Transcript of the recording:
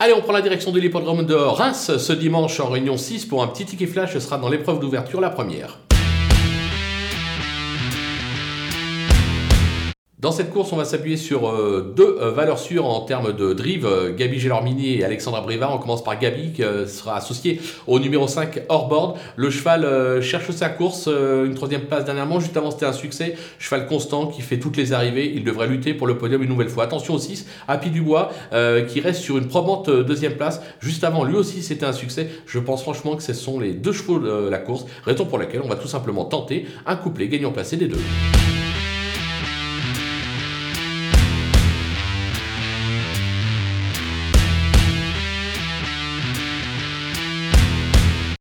Allez, on prend la direction de l'hippodrome de Reims ce dimanche en réunion 6 pour un petit ticket flash. Ce sera dans l'épreuve d'ouverture, la première. Dans cette course, on va s'appuyer sur deux valeurs sûres en termes de drive, Gabi Gellormini et Alexandra Brivard. On commence par Gabi qui sera associée au numéro 5 hors board. Le cheval cherche sa course, une troisième place dernièrement, juste avant c'était un succès. Cheval constant qui fait toutes les arrivées, il devrait lutter pour le podium une nouvelle fois. Attention au 6, Happy Dubois qui reste sur une probante deuxième place. Juste avant, lui aussi c'était un succès. Je pense franchement que ce sont les deux chevaux de la course, raison pour laquelle on va tout simplement tenter un couplet gagnant placé des deux.